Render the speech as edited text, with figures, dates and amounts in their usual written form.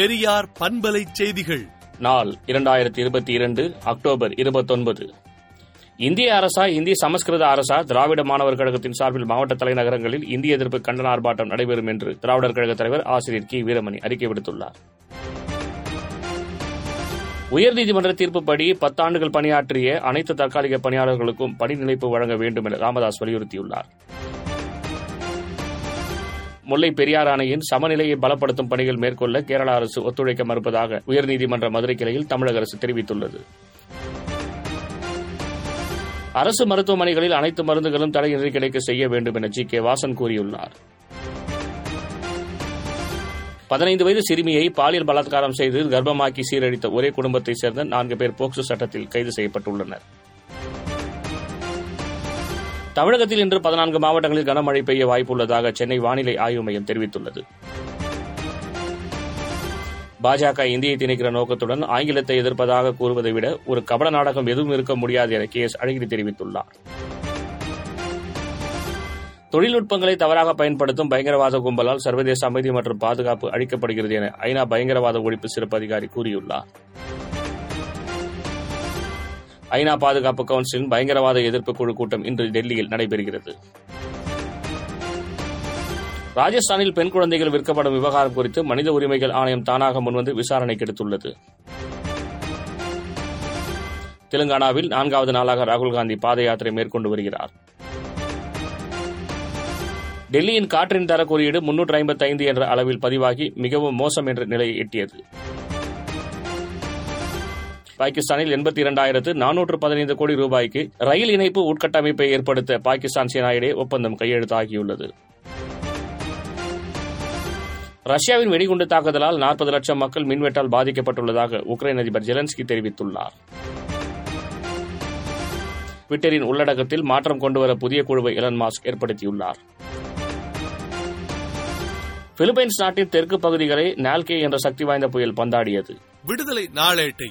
பெரியார் பண்பலை செய்திகள். நாள் 2022 அக்டோபர் 29. இந்திய அரசா இந்திய சமஸ்கிருத அரசா? திராவிட மாணவர் கழகத்தின் சார்பில் மாவட்ட தலைநகரங்களில் இந்திய எதிர்ப்பு கண்டன ஆர்ப்பாட்டம் நடைபெறும் என்று திராவிடர் கழக தலைவர் ஆசிரியர் கி. வீரமணி அறிக்கை விடுத்துள்ளார். உயர்நீதிமன்ற தீர்ப்புப்படி 10 ஆண்டுகள் பணியாற்றிய அனைத்து தற்காலிக பணியாளர்களுக்கும் பணி நிலைப்பு வழங்க வேண்டும் என ராமதாஸ் வலியுறுத்தியுள்ளார். முல்லைப் பெரியாறு அணையின் சமநிலையை பலப்படுத்தும் பணிகள் மேற்கொள்ள கேரள அரசு ஒத்துழைக்க மறுப்பதாக உயர்நீதிமன்ற மதுரை கிளையில் தமிழக அரசு தெரிவித்துள்ளது. அரசு மருத்துவமனைகளில் அனைத்து மருந்துகளும் தடையின்றி கிடைக்க செய்ய வேண்டும் என ஜி. கே. வாசன் கூறியுள்ளார். 15 வயது சிறுமியை பாலியல் பலாத்காரம் செய்து கர்ப்பமாக்கி சீரழித்த ஒரே குடும்பத்தைச் சேர்ந்த 4 பேர் போக்சோ சட்டத்தில் கைது செய்யப்பட்டுள்ளனர். தமிழகத்தில் இன்று 14 மாவட்டங்களில் கனமழை பெய்ய வாய்ப்புள்ளதாக சென்னை வானிலை ஆய்வு மையம் தெரிவித்துள்ளது. பாஜக இந்தியை திணிக்கிற நோக்கத்துடன் ஆங்கிலத்தை எதிர்ப்பதாக கூறுவதை விட ஒரு கபட நாடகம் எதுவும் இருக்க முடியாது என கே. எஸ். அழகிரி தெரிவித்துள்ளார். தொழில்நுட்பங்களை தவறாக பயன்படுத்தும் பயங்கரவாத கும்பலால் சர்வதேச அமைதி மற்றும் பாதுகாப்பு அளிக்கப்படுகிறது என ஐநா பயங்கரவாத ஒழிப்பு சிறப்பு அதிகாரி கூறியுள்ளார். ஐநா பாதுகாப்பு கவுன்சிலின் பயங்கரவாத எதிர்ப்பு குழு கூட்டம் இன்று டெல்லியில் நடைபெறுகிறது. ராஜஸ்தானில் பெண் குழந்தைகள் விற்கப்படும் விவகாரம் குறித்து மனித உரிமைகள் ஆணையம் தானாக முன்வந்து விசாரணைக்கு எடுத்துள்ளது. தெலுங்கானாவில் 4வது நாளாக ராகுல்காந்தி பாத யாத்திரை மேற்கொண்டு வருகிறார். டெல்லியின் காற்றின் தர குறியீடு 355 என்ற அளவில் பதிவாகி மிகவும் மோசம் என்ற நிலையை எட்டியது. பாகிஸ்தானில் 82,415 கோடி ரூபாய்க்கு ரயில் இணைப்பு உட்கட்டமைப்பை ஏற்படுத்த பாகிஸ்தான் சீனா இடையே ஒப்பந்தம் கையெழுத்தாகியுள்ளது. ரஷ்யாவின் வெடிகுண்டு தாக்குதலால் 40 லட்சம் மக்கள் மின்வெட்டால் பாதிக்கப்பட்டுள்ளதாக உக்ரைன் அதிபர் ஜெலன்ஸ்கி தெரிவித்துள்ளார். ட்விட்டரின் உள்ளடக்கத்தில் மாற்றம் கொண்டுவர புதிய குழுவை எலன்மாஸ்க் ஏற்படுத்தியுள்ளார். பிலிப்பைன்ஸ் நாட்டின் தெற்கு பகுதிகளை நால்கே என்ற சக்தி வாய்ந்த புயல் பந்தாடியது. விடுதலை நாளேட்டை